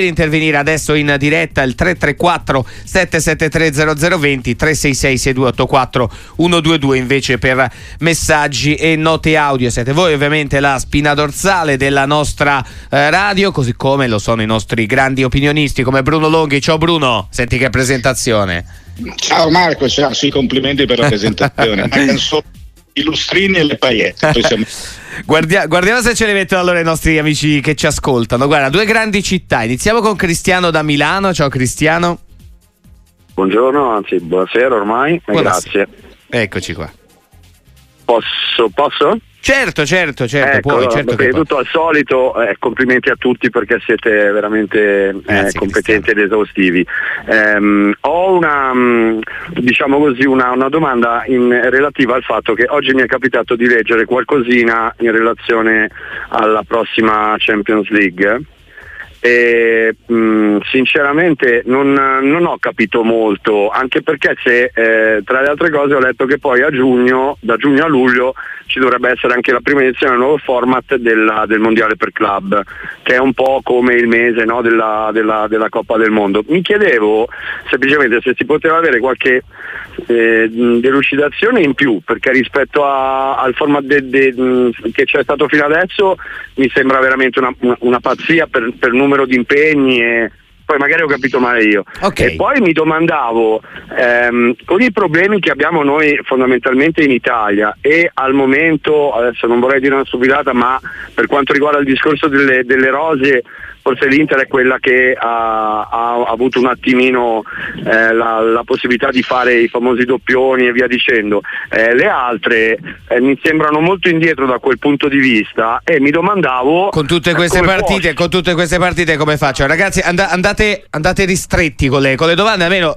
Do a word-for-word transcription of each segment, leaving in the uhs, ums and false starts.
per intervenire adesso in diretta il tre tre quattro sette sette tre zero zero due zero, tre sei sei sei due otto quattro uno due due invece per messaggi e note audio. Siete voi ovviamente la spina dorsale della nostra eh, radio, così come lo sono i nostri grandi opinionisti come Bruno Longhi. Ciao Bruno, senti che presentazione. Ciao Marco, ciao, sì, complimenti per la presentazione. I lustrini e le paillette. Siamo... Guardia- guardiamo se ce le mettono allora i nostri amici che ci ascoltano. Guarda, due grandi città. Iniziamo con Cristiano da Milano. Ciao Cristiano. Buongiorno, anzi buonasera ormai. Buonasera. Grazie. Eccoci qua. Posso? Posso? Certo, certo, certo. Ecco, puoi, certo che tutto al solito, eh, complimenti a tutti perché siete veramente eh, competenti ed esaustivi. Um, ho una, diciamo così, una, una domanda in, relativa al fatto che oggi mi è capitato di leggere qualcosina in relazione alla prossima Champions League. E, mh, sinceramente non, non ho capito molto, anche perché se eh, tra le altre cose ho letto che poi a giugno, da giugno a luglio, ci dovrebbe essere anche la prima edizione del nuovo format della, del Mondiale per Club, che è un po' come il mese, no, della, della, della Coppa del Mondo. Mi chiedevo semplicemente se si poteva avere qualche eh, delucidazione in più, perché rispetto a, al format de, de, che c'è stato fino adesso mi sembra veramente una, una, una pazzia per, per numero di impegni, e poi magari ho capito male io. Okay. E poi mi domandavo, ehm, con i problemi che abbiamo noi fondamentalmente in Italia e al momento, adesso non vorrei dire una stupidata, ma per quanto riguarda il discorso delle, delle rosee, forse l'Inter è quella che ha, ha avuto un attimino eh, la, la possibilità di fare i famosi doppioni e via dicendo. Eh, le altre eh, mi sembrano molto indietro da quel punto di vista, e mi domandavo con tutte queste partite, posso... con tutte queste partite come faccio? Ragazzi, and- andate, andate ristretti con le, con le domande, almeno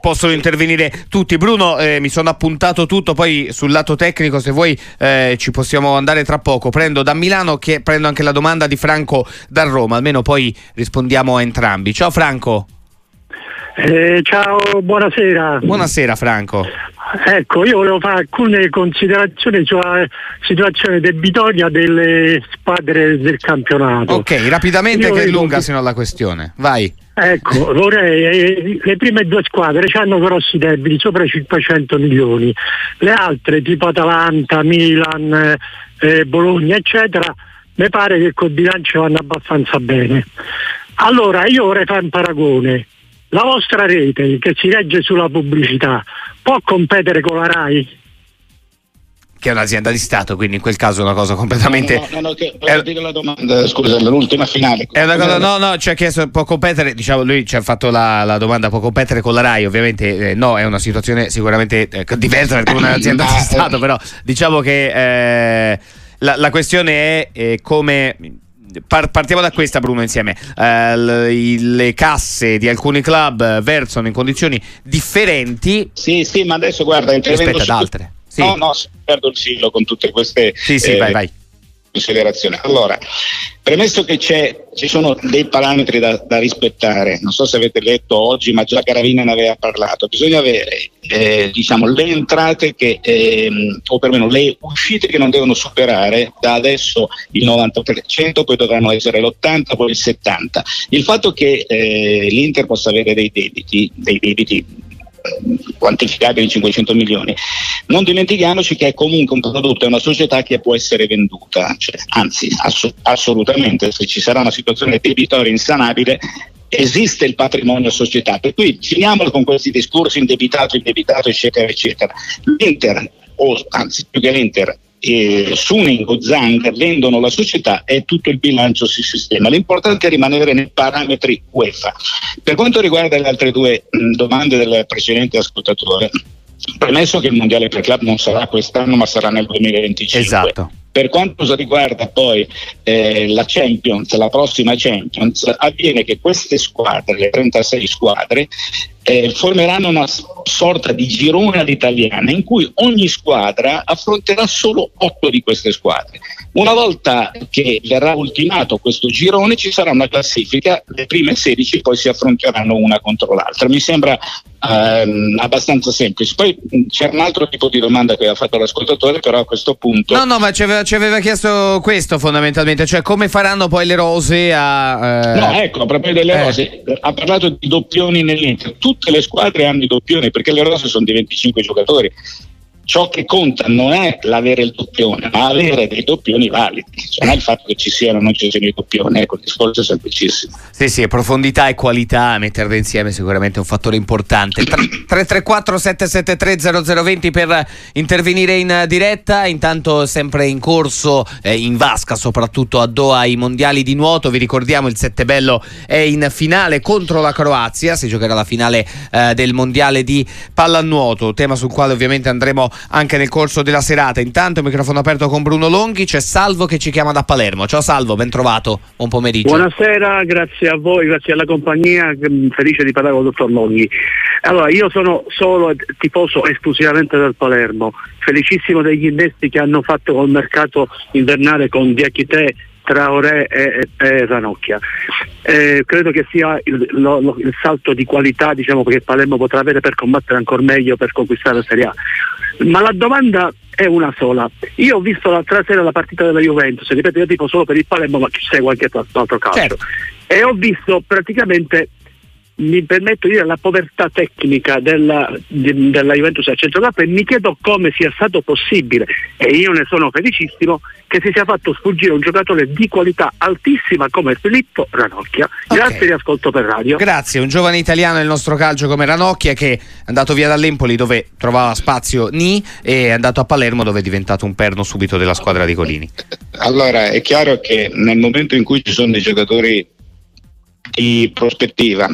possono intervenire tutti. Bruno, eh, mi sono appuntato tutto, poi sul lato tecnico se vuoi eh, ci possiamo andare tra poco. Prendo da Milano, che prendo anche la domanda di Franco da Roma, almeno poi rispondiamo a entrambi. Ciao Franco. Eh, ciao, buonasera. Buonasera Franco. Ecco, io volevo fare alcune considerazioni sulla situazione debitoria delle squadre del campionato. Ok, rapidamente io che è volevo... lunga sino alla questione, vai. Ecco, vorrei, le prime due squadre hanno grossi debiti, sopra i cinquecento milioni, le altre tipo Atalanta, Milan, eh, Bologna eccetera, mi pare che col bilancio vanno abbastanza bene. Allora io vorrei fare un paragone: la vostra rete che si regge sulla pubblicità può competere con la RAI? Che è un'azienda di Stato, quindi in quel caso è una cosa completamente... No, no, no, no, che, è... dire la domanda, scusa, l'ultima finale. È una cosa, no, no, ci ha chiesto, può competere, diciamo, lui ci ha fatto la, la domanda, può competere con la RAI, ovviamente eh, no, è una situazione sicuramente eh, diversa perché è un'azienda di Stato, però diciamo che eh, la, la questione è eh, come... Partiamo da questa, Bruno, insieme. Uh, le casse di alcuni club versano in condizioni differenti. Sì, sì, ma adesso guarda, rispetto ad altre. Sì. No, no, perdo il filo con tutte queste sì, sì, eh, vai, vai. considerazioni. Allora, premesso che c'è, ci sono dei parametri da, da rispettare, non so se avete letto oggi, ma già Garavina ne aveva parlato. Bisogna avere eh, diciamo, le entrate che, eh, o perlomeno le uscite che non devono superare da adesso il novanta per cento, poi dovranno essere l'ottanta per cento, poi il settanta per cento. Il fatto che eh, l'Inter possa avere dei debiti, dei debiti quantificabili in cinquecento milioni, non dimentichiamoci che è comunque un prodotto, è una società che può essere venduta, cioè, anzi ass- assolutamente se ci sarà una situazione debitoria insanabile esiste il patrimonio società, per cui finiamolo con questi discorsi indebitato, indebitato eccetera eccetera. L'Inter, o anzi più che l'Inter, Eh, Suning, Zang vendono la società e tutto il bilancio si sistema. L'importante è rimanere nei parametri UEFA. Per quanto riguarda le altre due mh, domande del precedente ascoltatore, premesso che il Mondiale per Club non sarà quest'anno ma sarà nel duemilaventicinque. Esatto. Per quanto riguarda poi eh, la Champions, la prossima Champions, avviene che queste squadre, le trentasei squadre, eh, formeranno una sorta di girone all'italiana in cui ogni squadra affronterà solo otto di queste squadre. Una volta che verrà ultimato questo girone ci sarà una classifica, le prime sedici poi si affronteranno una contro l'altra. Mi sembra ehm, abbastanza semplice. Poi c'è un altro tipo di domanda che aveva fatto l'ascoltatore, però a questo punto... No, no, ma c'è eh, ci aveva chiesto questo fondamentalmente, cioè come faranno poi le rose a... Eh... No, ecco, a proposito delle eh. rose, ha parlato di doppioni nell'Inter. Tutte le squadre hanno i doppioni perché le rose sono di venticinque giocatori. Ciò che conta non è l'avere il doppione, ma avere dei doppioni validi, cioè non è il fatto che ci siano o non ci siano i doppioni, ecco, il discorso è semplicissimo. Sì, sì, profondità e qualità, metterle insieme sicuramente è un fattore importante. tre tre quattro sette sette tre zero zero due zero per intervenire in diretta, intanto sempre in corso, eh, in vasca soprattutto a Doha i mondiali di nuoto, vi ricordiamo il Settebello è in finale contro la Croazia, si giocherà la finale eh, del mondiale di pallanuoto, tema sul quale ovviamente andremo anche nel corso della serata. Intanto microfono aperto con Bruno Longhi, c'è Salvo che ci chiama da Palermo. Ciao Salvo, ben trovato, buon pomeriggio. Buonasera, grazie a voi, grazie alla compagnia, felice di parlare con il dottor Longhi. Allora, io sono solo tifoso esclusivamente del Palermo, felicissimo degli innesti che hanno fatto col mercato invernale con Diakité, Traoré e, e Ranocchia. Eh, credo che sia il, lo, lo, il salto di qualità, diciamo, che Palermo potrà avere per combattere ancora meglio, per conquistare la Serie A. Ma la domanda è una sola. Io ho visto l'altra sera la partita della Juventus, ripeto, io dico solo per il Palermo, ma ci segue anche altro calcio. Certo. E ho visto praticamente, mi permetto di dire, la povertà tecnica della, di, della Juventus al centrocampo, e mi chiedo come sia stato possibile, e io ne sono felicissimo, che si sia fatto sfuggire un giocatore di qualità altissima come Filippo Ranocchia. Grazie, okay, di ascolto per radio. Grazie, un giovane italiano nel nostro calcio come Ranocchia, che è andato via dall'Empoli dove trovava spazio Ni, e è andato a Palermo dove è diventato un perno subito della squadra di Colini. Allora, è chiaro che nel momento in cui ci sono dei giocatori di prospettiva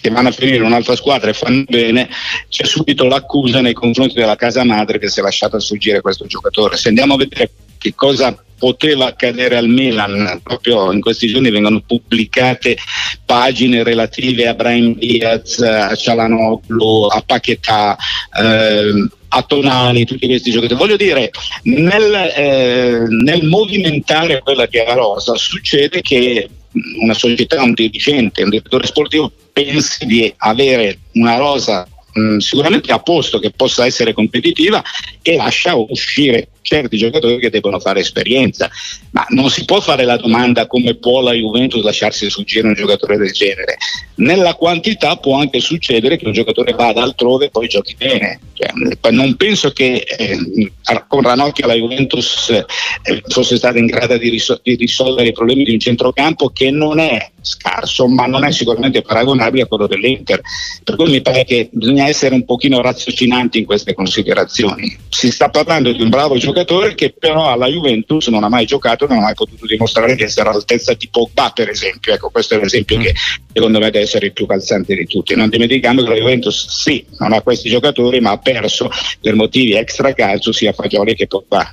che vanno a finire un'altra squadra e fanno bene, c'è subito l'accusa nei confronti della casa madre che si è lasciata sfuggire questo giocatore. Se andiamo a vedere che cosa poteva accadere al Milan, proprio in questi giorni vengono pubblicate pagine relative a Brahim Diaz, a Çalhanoğlu, a Paquetá, ehm, a Tonali, tutti questi giocatori. Voglio dire, nel, eh, nel movimentare quella che è la rosa, succede che una società, un dirigente, un direttore sportivo pensi di avere una rosa mh, sicuramente a posto, che possa essere competitiva, e lascia uscire certi giocatori che devono fare esperienza. Ma non si può fare la domanda come può la Juventus lasciarsi sfuggire un giocatore del genere. Nella quantità può anche succedere che un giocatore vada altrove e poi giochi bene, cioè, non penso che eh, con Ranocchia la Juventus eh, fosse stata in grado di, risol- di risolvere i problemi di un centrocampo che non è scarso, ma non è sicuramente paragonabile a quello dell'Inter, per cui mi pare che bisogna essere un pochino raziocinanti in queste considerazioni. Si sta parlando di un bravo giocatore che però alla Juventus non ha mai giocato, non ha mai potuto dimostrare di essere all'altezza di Pogba, per esempio. Ecco, questo è un esempio che secondo me deve essere il più calzante di tutti, non dimenticando che la Juventus sì, non ha questi giocatori, ma ha perso per motivi extra calcio sia Fagioli che Pogba.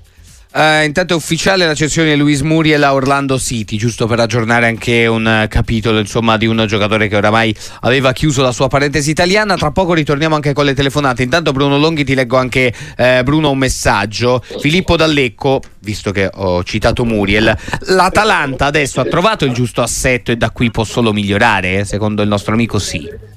Uh, intanto è ufficiale la cessione di Luis Muriel a Orlando City, giusto per aggiornare anche un uh, capitolo, insomma, di un giocatore che oramai aveva chiuso la sua parentesi italiana. Tra poco ritorniamo anche con le telefonate. Intanto Bruno Longhi, ti leggo anche eh, Bruno un messaggio. Filippo Dallecco, visto che ho citato Muriel, l'Atalanta adesso ha trovato il giusto assetto e da qui può solo migliorare, secondo il nostro amico? Sì,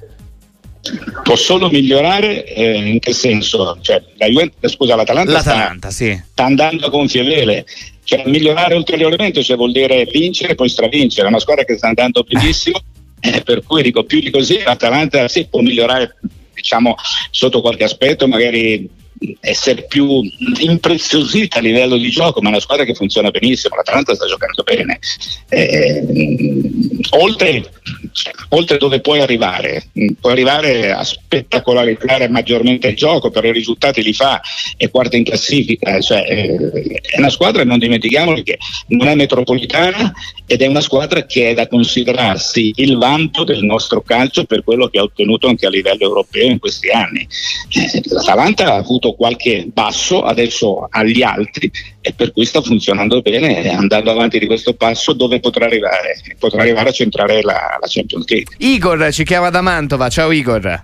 può solo migliorare, eh, in che senso? Cioè, la Juventus, scusa, l'Atalanta, L'Atalanta sta, sì. sta andando a gonfie vele, cioè migliorare ulteriormente, cioè vuol dire vincere e poi stravincere, è una squadra che sta andando benissimo, eh, per cui dico più di così l'Atalanta sì può migliorare, diciamo, sotto qualche aspetto, magari essere più impreziosita a livello di gioco, ma è una squadra che funziona benissimo, l'Atalanta sta giocando bene, eh, oltre, oltre dove puoi arrivare, puoi arrivare a spettacolarizzare maggiormente il gioco, però i risultati li fa, è quarta in classifica, cioè, eh, è una squadra, non dimentichiamolo, che non è metropolitana ed è una squadra che è da considerarsi il vanto del nostro calcio per quello che ha ottenuto anche a livello europeo in questi anni. Eh, l'Atalanta ha avuto qualche basso, adesso agli altri, e per cui sta funzionando bene, andando avanti di questo passo dove potrà arrivare, potrà arrivare a centrare la, la Champions League. Igor ci chiama da Mantova, ciao Igor.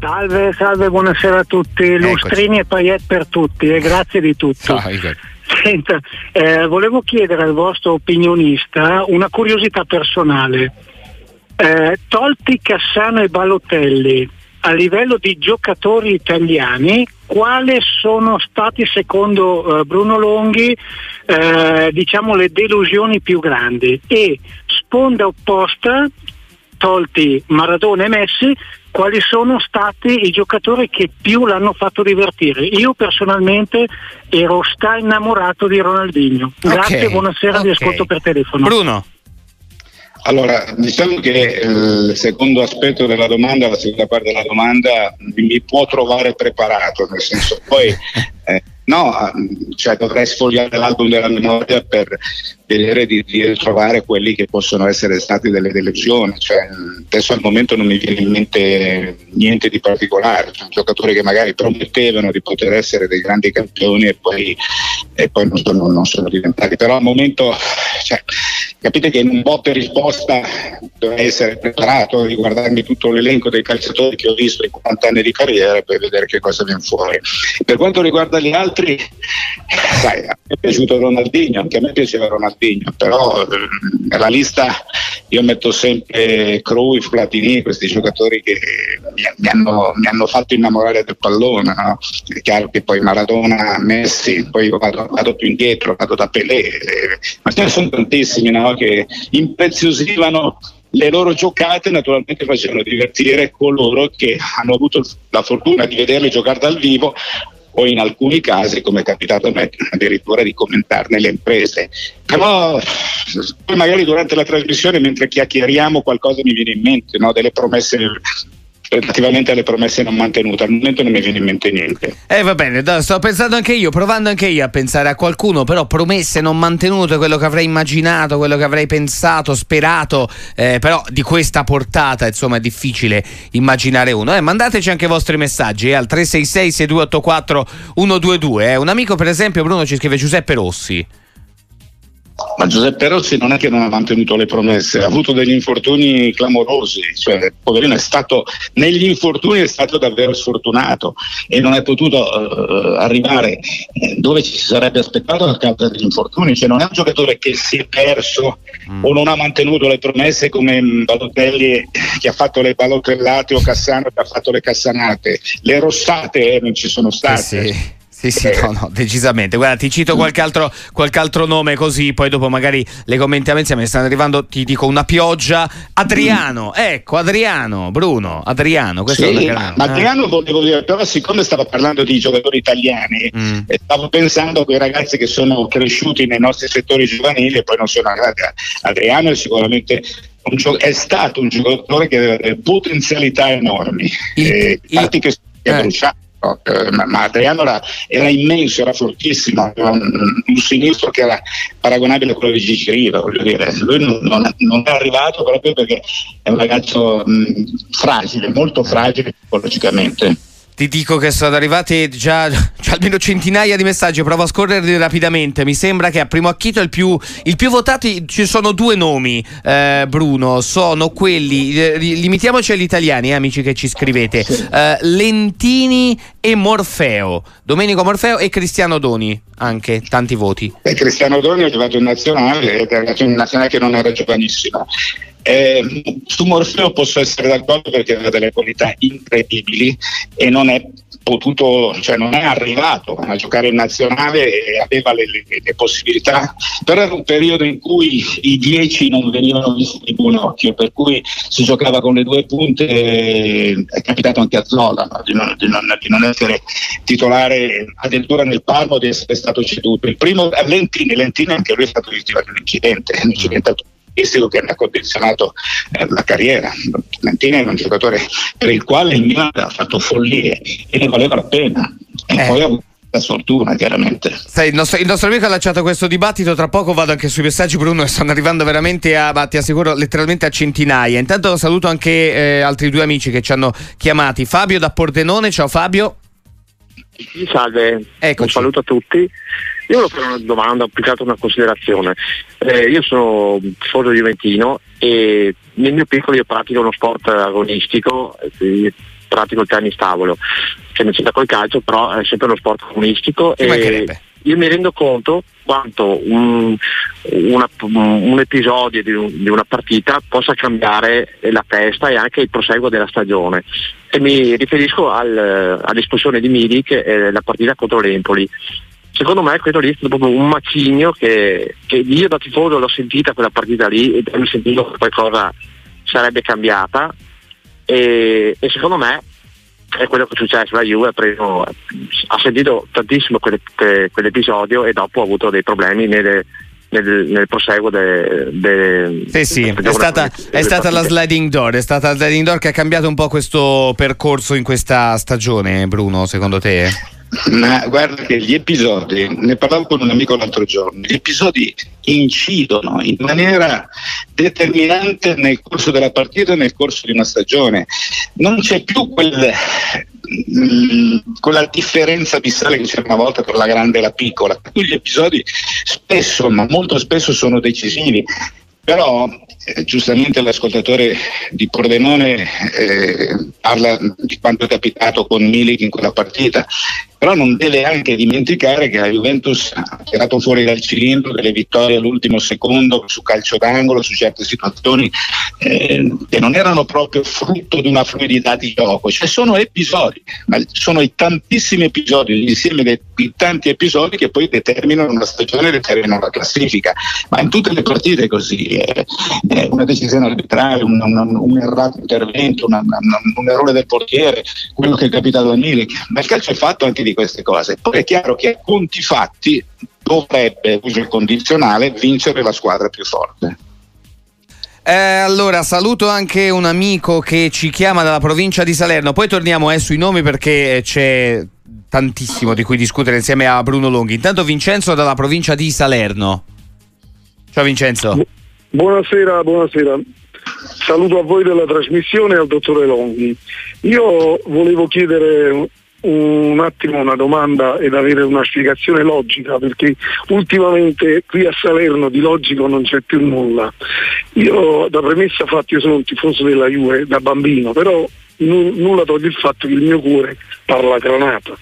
Salve, salve, buonasera a tutti, lustrini e paillette per tutti, e grazie di tutto. Ciao Igor. Senta, eh, volevo chiedere al vostro opinionista una curiosità personale, eh, tolti Cassano e Balotelli, a livello di giocatori italiani, quali sono stati secondo eh, Bruno Longhi eh, diciamo le delusioni più grandi, e sponda opposta, tolti Maradona e Messi, quali sono stati i giocatori che più l'hanno fatto divertire? Io personalmente ero sta innamorato di Ronaldinho. Grazie, okay, buonasera, okay. Vi ascolto per telefono. Bruno. Allora, diciamo che il eh, secondo aspetto della domanda, la seconda parte della domanda, mi può trovare preparato, nel senso poi eh, no, cioè dovrei sfogliare l'album della memoria per vedere di, di ritrovare quelli che possono essere stati delle delusioni. Cioè, adesso al momento non mi viene in mente niente di particolare, cioè, giocatori che magari promettevano di poter essere dei grandi campioni e poi, e poi non, sono, non sono diventati, però al momento... Cioè, capite che in un botta e risposta dovrei essere preparato, riguardarmi tutto l'elenco dei calciatori che ho visto in quaranta anni di carriera per vedere che cosa viene fuori. Per quanto riguarda gli altri, sai, a me è piaciuto Ronaldinho, anche a me piaceva Ronaldinho, però nella lista io metto sempre Cruyff, Platini, questi giocatori che mi hanno, mi hanno fatto innamorare del pallone, no? È chiaro che poi Maradona, Messi, poi vado, vado più indietro, vado da Pelé, eh, ma ce ne sono tantissimi, no? Che impreziosivano le loro giocate, naturalmente facevano divertire coloro che hanno avuto la fortuna di vederle giocare dal vivo, o in alcuni casi, come è capitato a me, addirittura di commentarne le imprese. Però poi magari durante la trasmissione, mentre chiacchieriamo, qualcosa mi viene in mente, no? Delle promesse, relativamente alle promesse non mantenute. Al momento non mi viene in mente niente. Eh va bene, sto pensando anche io, provando anche io a pensare a qualcuno, però promesse non mantenute, quello che avrei immaginato, quello che avrei pensato, sperato, eh, però di questa portata insomma è difficile immaginare uno. Eh, mandateci anche i vostri messaggi eh, al tre sei sei sei due otto quattro uno due due. Eh. Un amico per esempio, Bruno, ci scrive Giuseppe Rossi. Ma Giuseppe Rossi non è che non ha mantenuto le promesse, ha avuto degli infortuni clamorosi, cioè poverino è stato, negli infortuni è stato davvero sfortunato e non è potuto eh, arrivare dove ci si sarebbe aspettato a causa degli infortuni. Cioè non è un giocatore che si è perso mm. o non ha mantenuto le promesse come Balotelli, che ha fatto le balotellate, o Cassano che ha fatto le cassanate, le rossate eh, non ci sono state. Eh sì. Sì, sì, no, no, decisamente. Guarda, ti cito qualche altro, qualche altro nome così, poi dopo magari le commentiamo insieme. Stanno arrivando, ti dico, una pioggia. Adriano, ecco, Adriano, Bruno, Adriano. Questo sì, è ma Adriano volevo dire, però siccome stavo parlando di giocatori italiani, mm. eh, stavo pensando a quei ragazzi che sono cresciuti nei nostri settori giovanili e poi non sono arrivati. Adriano è sicuramente... Un gio- è stato un giocatore che aveva delle potenzialità enormi. Il, eh, il, infatti che è eh. bruciato. Ma, ma Adriano era, era immenso, era fortissimo, aveva un, un sinistro che era paragonabile a quello di Gigi Riva, voglio dire. Lui non, non, non è arrivato proprio perché è un ragazzo mh, fragile, molto fragile psicologicamente. Ti dico che sono arrivati già, già almeno centinaia di messaggi, provo a scorrerli rapidamente. Mi sembra che a primo acchito il più, il più votati, ci sono due nomi, eh, Bruno, sono quelli, eh, limitiamoci agli italiani, eh, amici che ci scrivete, eh, Lentini e Morfeo, Domenico Morfeo e Cristiano Doni, anche tanti voti. E Cristiano Doni è arrivato in nazionale, è arrivato in nazionale che non era giovanissima. Eh, su Morfeo posso essere d'accordo perché aveva delle qualità incredibili e non è potuto, cioè non è arrivato a giocare in nazionale e aveva le, le, le possibilità, però era un periodo in cui i dieci non venivano visti di buon occhio, per cui si giocava con le due punte. È capitato anche a Zola, no? di, non, di, non, di non essere titolare, addirittura nel Parma di essere stato ceduto. Il primo Lentini, Lentini anche lui è stato vittima di un incidente, un incidente che ne ha condizionato eh, la carriera. Lentini era un giocatore per il quale il Milan ha fatto follie e ne valeva la pena, e eh. poi ha avuto la sfortuna, chiaramente. Sai, il, nostro, il nostro amico ha lanciato questo dibattito. Tra poco vado anche sui messaggi, Bruno, e stanno arrivando veramente a, ma ti assicuro, letteralmente a centinaia. Intanto saluto anche eh, altri due amici che ci hanno chiamati. Fabio da Pordenone, ciao Fabio. Salve, eccoci. Un saluto a tutti. Io volevo fare una domanda, ho applicato una considerazione. Eh, io sono tifoso juventino e nel mio piccolo io pratico uno sport agonistico, pratico il tennis tavolo, cioè non c'è da col calcio, però è sempre uno sport agonistico e io mi rendo conto quanto un, una, un episodio di, un, di una partita possa cambiare la testa e anche il proseguo della stagione. e mi riferisco al, all'espulsione di Milik e la partita contro l'Empoli. Secondo me quello lì è stato proprio un macigno che, che io da tifoso l'ho sentita quella partita lì e ho sentito che qualcosa sarebbe cambiata e, e secondo me è quello che è successo. La Juve ha, preso, ha sentito tantissimo quelle, que, quell'episodio e dopo ha avuto dei problemi nelle, nel, nel proseguo de, de, sì, sì. È stata, è stata la sliding door, è stata la sliding door che ha cambiato un po' questo percorso in questa stagione. Bruno, secondo te? Ma guarda che gli episodi, ne parlavo con un amico l'altro giorno, gli episodi incidono in maniera determinante nel corso della partita e nel corso di una stagione. Non c'è più quel, mh, quella differenza abissale che c'era una volta tra la grande e la piccola. Gli episodi spesso, ma molto spesso, sono decisivi. Però eh, giustamente l'ascoltatore di Pordenone eh, parla di quanto è capitato con Milik in quella partita, però non deve anche dimenticare che la Juventus ha tirato fuori dal cilindro delle vittorie all'ultimo secondo su calcio d'angolo, su certe situazioni eh, che non erano proprio frutto di una fluidità di gioco. Cioè sono episodi, ma sono i tantissimi episodi, l'insieme dei tanti episodi che poi determinano una stagione, determinano la classifica. Ma in tutte le partite così, eh, eh, una decisione arbitraria, un, un, un errato intervento, una, una, un errore del portiere, quello che è capitato a Milik. Ma il calcio è fatto anche di queste cose. Poi è chiaro che a conti fatti dovrebbe, uso il condizionale, vincere la squadra più forte. Eh, allora saluto anche un amico che ci chiama dalla provincia di Salerno, poi torniamo eh, sui nomi perché c'è tantissimo di cui discutere insieme a Bruno Longhi. Intanto Vincenzo dalla provincia di Salerno. Ciao Vincenzo. Bu- buonasera, buonasera. Saluto a voi della trasmissione e al dottore Longhi. Io volevo chiedere un attimo una domanda ed avere una spiegazione logica, perché ultimamente qui a Salerno di logico non c'è più nulla. Io da premessa fatto, io sono un tifoso della Juve da bambino, però n- nulla toglie il fatto che il mio cuore parla granata.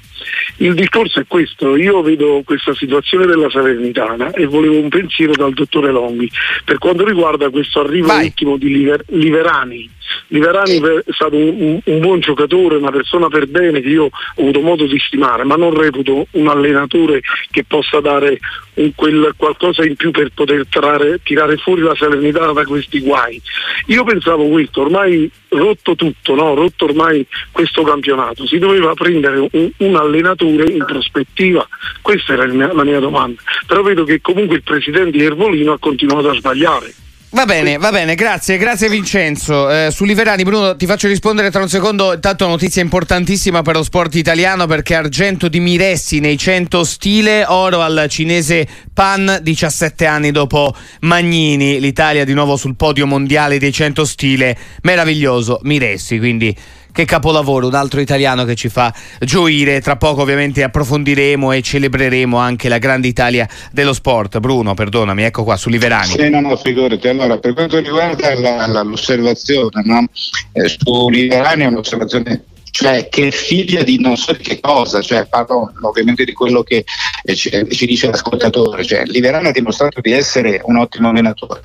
Il discorso è questo: io vedo questa situazione della Salernitana e volevo un pensiero dal dottore Longhi per quanto riguarda questo arrivo Vai. ultimo di Liver- Liverani Liverani è stato un, un buon giocatore, una persona per bene che io ho avuto modo di stimare, ma non reputo un allenatore che possa dare un, quel qualcosa in più per poter trarre, tirare fuori la Salernitana da questi guai. Io pensavo questo, ormai rotto tutto, no? Rotto ormai questo campionato, si doveva prendere un, un allenatore in prospettiva, questa era la mia, la mia domanda, però vedo che comunque il presidente Ervolino ha continuato a sbagliare. Va bene, va bene, grazie, grazie Vincenzo. Eh, su Liverani, Bruno, ti faccio rispondere tra un secondo. Intanto notizia importantissima per lo sport italiano, perché argento di Miressi nei cento stile, oro al cinese Pan, diciassette anni dopo Magnini. L'Italia di nuovo sul podio mondiale dei cento stile, meraviglioso Miressi, quindi che capolavoro, un altro italiano che ci fa gioire. Tra poco ovviamente approfondiremo e celebreremo anche la grande Italia dello sport. Bruno, perdonami, ecco qua, su Liverani. Sì, no, no, figurati. Allora, per quanto riguarda la, la, l'osservazione, no? eh, su Liverani è un'osservazione, cioè che figlia di non so di che cosa, cioè parlo ovviamente di quello che eh, ci, ci dice l'ascoltatore, cioè Liverani ha dimostrato di essere un ottimo allenatore.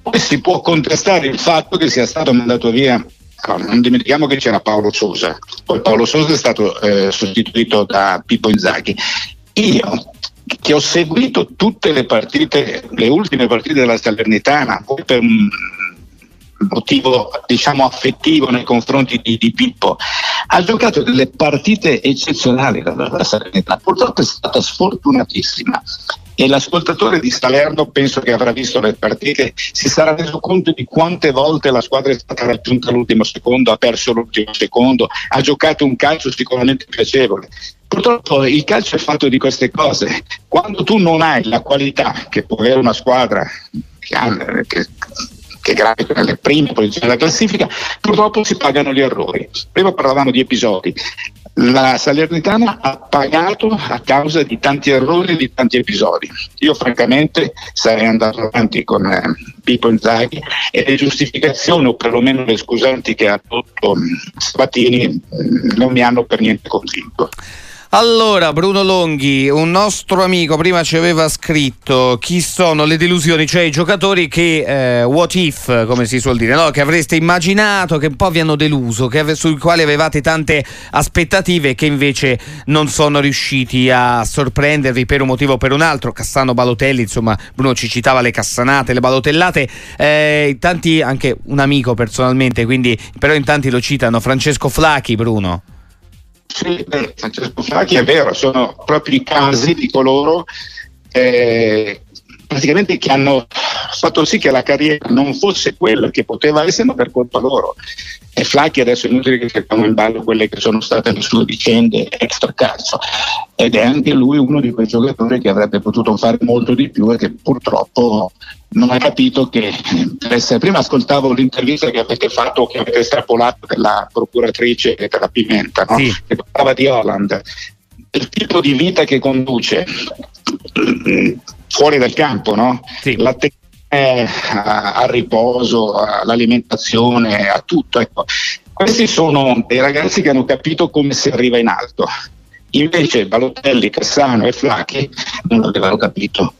Poi si può contestare il fatto che sia stato mandato via. Allora, non dimentichiamo che c'era Paolo Sousa, poi Paolo Sousa è stato eh, sostituito da Pippo Inzaghi. Io che ho seguito tutte le partite, le ultime partite della Salernitana, poi per un motivo diciamo affettivo nei confronti di, di Pippo, ha giocato delle partite eccezionali la, la Salernitana, purtroppo è stata sfortunatissima. E l'ascoltatore di Salerno penso che avrà visto le partite, si sarà reso conto di quante volte la squadra è stata raggiunta all'ultimo secondo, ha perso l'ultimo secondo, ha giocato un calcio sicuramente piacevole. Purtroppo il calcio è fatto di queste cose. Quando tu non hai la qualità che può avere una squadra che ha, che, che gravita nelle prime posizioni della classifica, purtroppo si pagano gli errori. Prima parlavamo di episodi. La Salernitana ha pagato a causa di tanti errori e di tanti episodi. Io francamente sarei andato avanti con eh, Pippo Inzaghi e le giustificazioni o perlomeno le scusanti che ha fatto Sabatini eh, non mi hanno per niente convinto. Allora, Bruno Longhi, un nostro amico prima ci aveva scritto: chi sono le delusioni, cioè i giocatori che eh, what if, come si suol dire, no? Che avreste immaginato, che un po' vi hanno deluso, che ave- sui quali avevate tante aspettative e che invece non sono riusciti a sorprendervi per un motivo o per un altro. Cassano, Balotelli, insomma Bruno ci citava le cassanate, le balotellate, eh, tanti, anche un amico personalmente, quindi però in tanti lo citano, Francesco Flacchi, Bruno. Sì, beh, Francesco Flacchi è vero, sono proprio i casi di coloro eh, praticamente che hanno fatto sì che la carriera non fosse quella che poteva essere, ma per colpa loro. E Flacchi adesso è inutile che cerchiamo in ballo quelle che sono state le sue vicende extra calcio, ed è anche lui uno di quei giocatori che avrebbe potuto fare molto di più e che purtroppo non ha capito che per essere... Prima ascoltavo l'intervista che avete fatto, che avete estrapolato, della procuratrice e della Pimenta, no? Sì. Che parlava di Haaland, il tipo di vita che conduce fuori dal campo, no? Sì. L'attenzione al riposo, all'alimentazione, a tutto, ecco. Questi sono dei ragazzi che hanno capito come si arriva in alto, invece Balotelli, Cassano e Flacchi non avevano capito.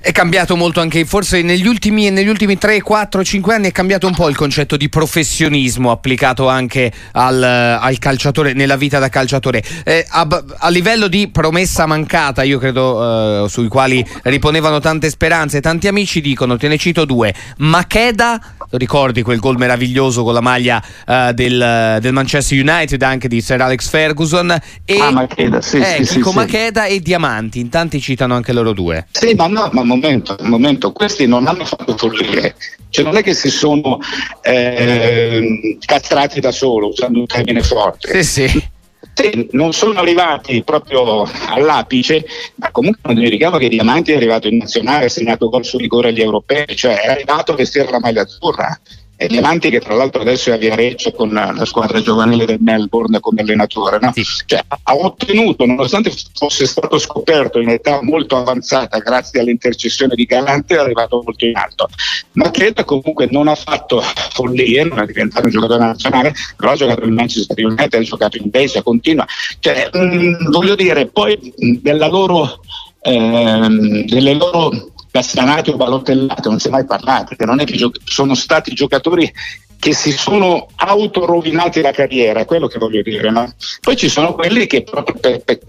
È cambiato molto anche, forse negli ultimi, negli ultimi tre, quattro, cinque anni è cambiato un po' il concetto di professionismo applicato anche al, al calciatore, nella vita da calciatore. Eh, a, a livello di promessa mancata, io credo, eh, sui quali riponevano tante speranze, tanti amici dicono, te ne cito due, Macheda, ricordi quel gol meraviglioso con la maglia eh, del, del Manchester United, anche di Sir Alex Ferguson, e ah, Macheda, sì, eh, sì, Chico sì, Macheda sì. E Diamanti, in tanti citano anche loro due. Sì, ma no, ma momento, momento, questi non hanno fatto follie, cioè non è che si sono eh, castrati da solo, usando un termine forte. Sì, sì. Sì, non sono arrivati proprio all'apice, ma comunque non dimentichiamo che Diamanti è arrivato in nazionale, ha segnato gol su rigore agli europei, cioè è arrivato a vestire la maglia azzurra. E Livanti, che tra l'altro adesso è a Viareggio con la squadra giovanile del Melbourne come allenatore, no? Sì. Cioè, ha ottenuto, nonostante fosse stato scoperto in età molto avanzata grazie all'intercessione di Galante, è arrivato molto in alto. Ma credo comunque non ha fatto follie, non è diventato un giocatore nazionale, però ha giocato in Manchester United, ha giocato in Belgio, continua. Cioè, mh, voglio dire, poi della loro, ehm, delle loro... Cassanate o Balotellate non si è mai parlato, perché non è che gio- sono stati giocatori che si sono autorovinati la carriera, è quello che voglio dire, no? Poi ci sono quelli che proprio per, per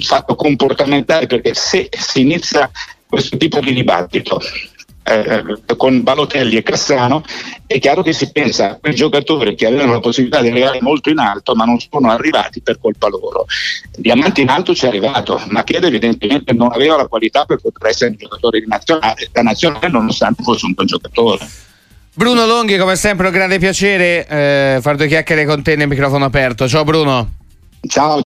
fatto comportamentale, perché se si inizia questo tipo di dibattito eh, con Balotelli e Cassano, è chiaro che si pensa a quei giocatori che avevano la possibilità di arrivare molto in alto ma non sono arrivati per colpa loro. Diamanti in alto ci è arrivato, ma Piede evidentemente non aveva la qualità per poter essere un giocatore di nazionale, da nazionale, nonostante fosse un buon giocatore. Bruno Longhi, come sempre un grande piacere eh, far due chiacchiere con te nel microfono aperto. Ciao Bruno. Ciao.